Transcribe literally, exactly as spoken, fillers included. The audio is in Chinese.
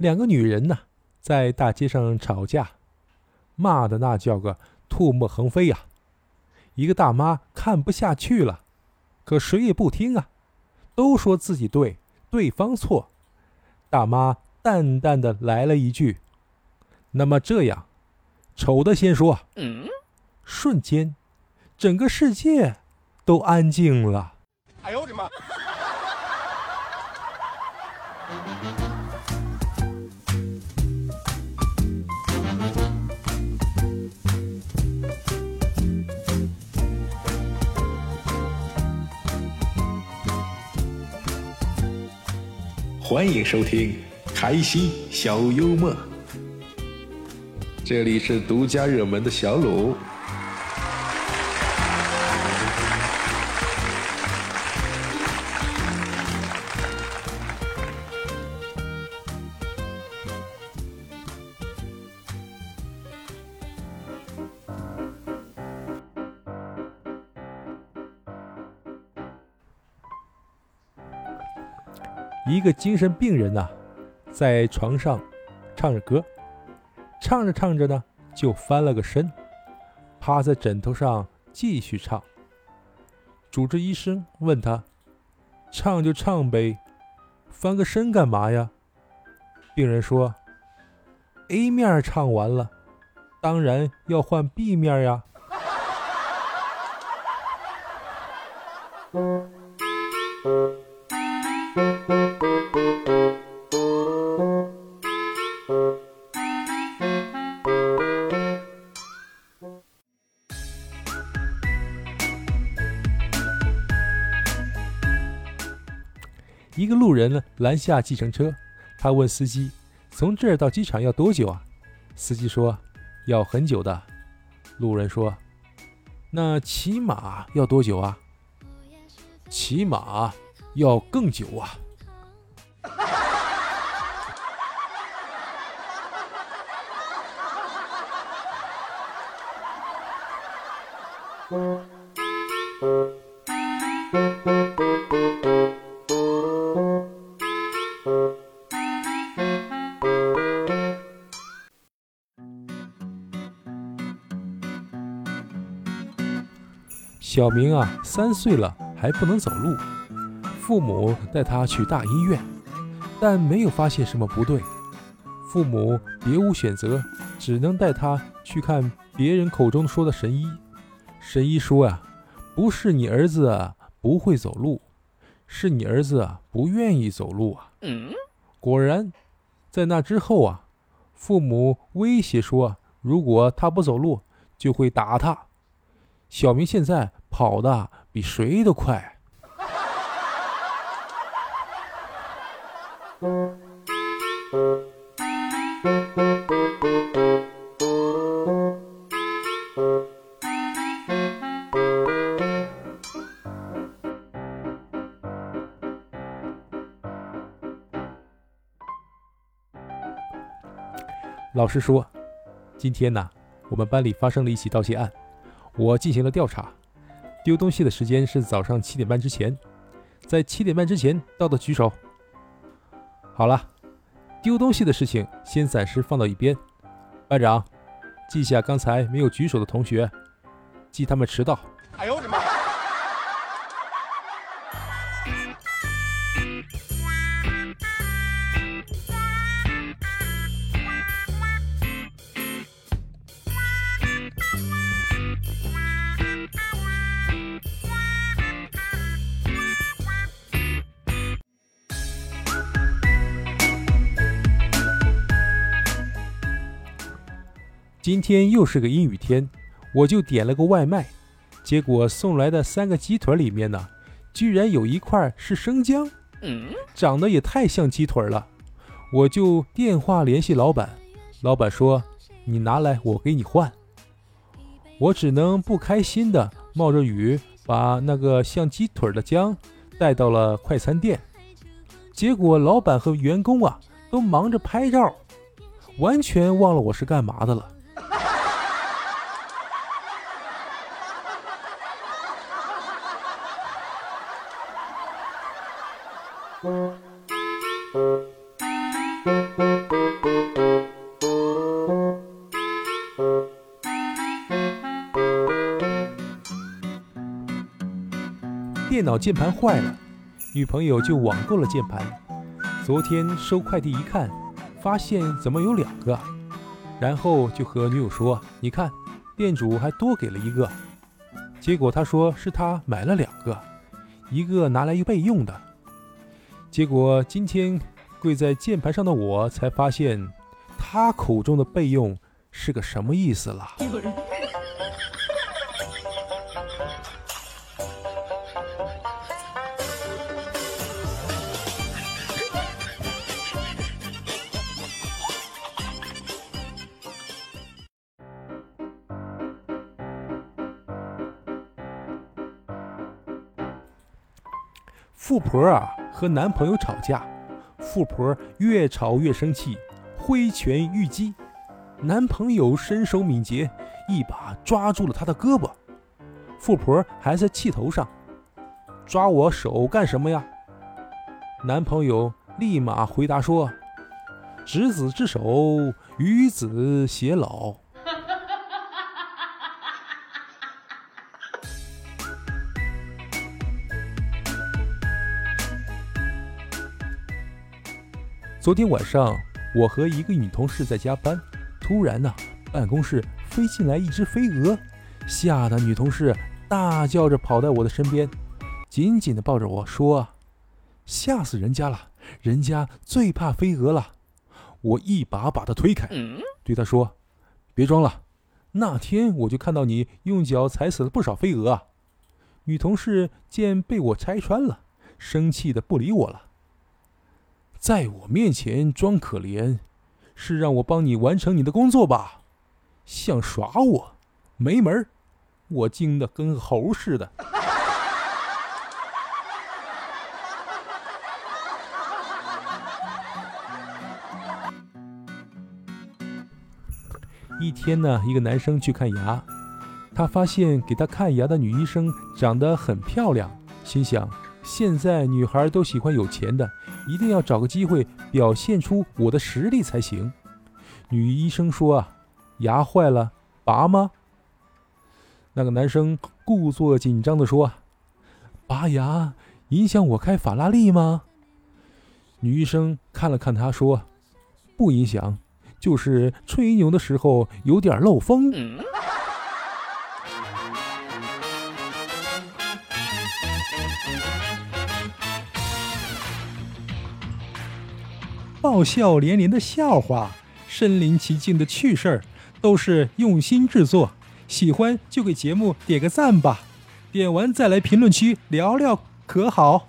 两个女人呢、啊、在大街上吵架，骂的那叫个唾沫横飞啊。一个大妈看不下去了，可谁也不听啊，都说自己对，对方错。大妈淡淡的来了一句：那么这样，丑的先说。嗯，瞬间整个世界都安静了。哎呦我的妈！欢迎收听开心小幽默，这里是独家热门的小鲁。一个精神病人啊，在床上唱着歌，唱着唱着呢就翻了个身，趴在枕头上继续唱。主治医生问他：唱就唱呗，翻个身干嘛呀？病人说： A 面唱完了，当然要换 B 面呀。一个路人呢拦下计程车，他问司机：从这儿到机场要多久啊？司机说：要很久的。路人说：那骑马要多久啊？骑马要更久啊。小明啊，三岁了还不能走路，父母带他去大医院，但没有发现什么不对。父母别无选择，只能带他去看别人口中说的神医。神医说啊，不是你儿子啊不会走路，是你儿子啊不愿意走路啊。果然，在那之后啊，父母威胁说，如果他不走路，就会打他。小明现在跑的比谁都快。老师说，今天呢，我们班里发生了一起盗窃案。我进行了调查，丢东西的时间是早上七点半之前，在七点半之前到的举手。好了，丢东西的事情先暂时放到一边。班长，记下刚才没有举手的同学，记他们迟到。哎呦我的妈！今天又是个阴雨天，我就点了个外卖，结果送来的三个鸡腿里面呢，居然有一块是生姜，长得也太像鸡腿了。我就电话联系老板，老板说：你拿来，我给你换。我只能不开心的冒着雨把那个像鸡腿的姜带到了快餐店，结果老板和员工啊都忙着拍照，完全忘了我是干嘛的了。Thank you. 电脑键盘坏了，女朋友就网购了键盘。昨天收快递一看，发现怎么有两个，然后就和女友说，你看店主还多给了一个。结果他说是他买了两个，一个拿来备用的。结果今天跪在键盘上的我才发现，他口中的备用是个什么意思了。富婆啊和男朋友吵架，富婆越吵越生气，挥拳欲击。男朋友身手敏捷，一把抓住了她的胳膊。富婆还在气头上，抓我手干什么呀？男朋友立马回答说，执子之手，与子偕老。昨天晚上我和一个女同事在加班，突然呢、啊、办公室飞进来一只飞蛾，吓得女同事大叫着跑到我的身边，紧紧地抱着我说，吓死人家了，人家最怕飞蛾了。我一把把她推开，对她说，别装了，那天我就看到你用脚踩死了不少飞蛾啊。女同事见被我拆穿了，生气的不理我了。在我面前装可怜，是让我帮你完成你的工作吧？想耍我，没门儿！我惊得跟猴似的。一天呢，一个男生去看牙，他发现给他看牙的女医生长得很漂亮，心想，现在女孩都喜欢有钱的，一定要找个机会表现出我的实力才行。女医生说啊，牙坏了拔吗？那个男生故作紧张地说，拔牙影响我开法拉利吗？女医生看了看他说，不影响，就是吹牛的时候有点漏风。嗯爆笑连连的笑话，身临其境的趣事儿，都是用心制作。喜欢就给节目点个赞吧，点完再来评论区聊聊可好？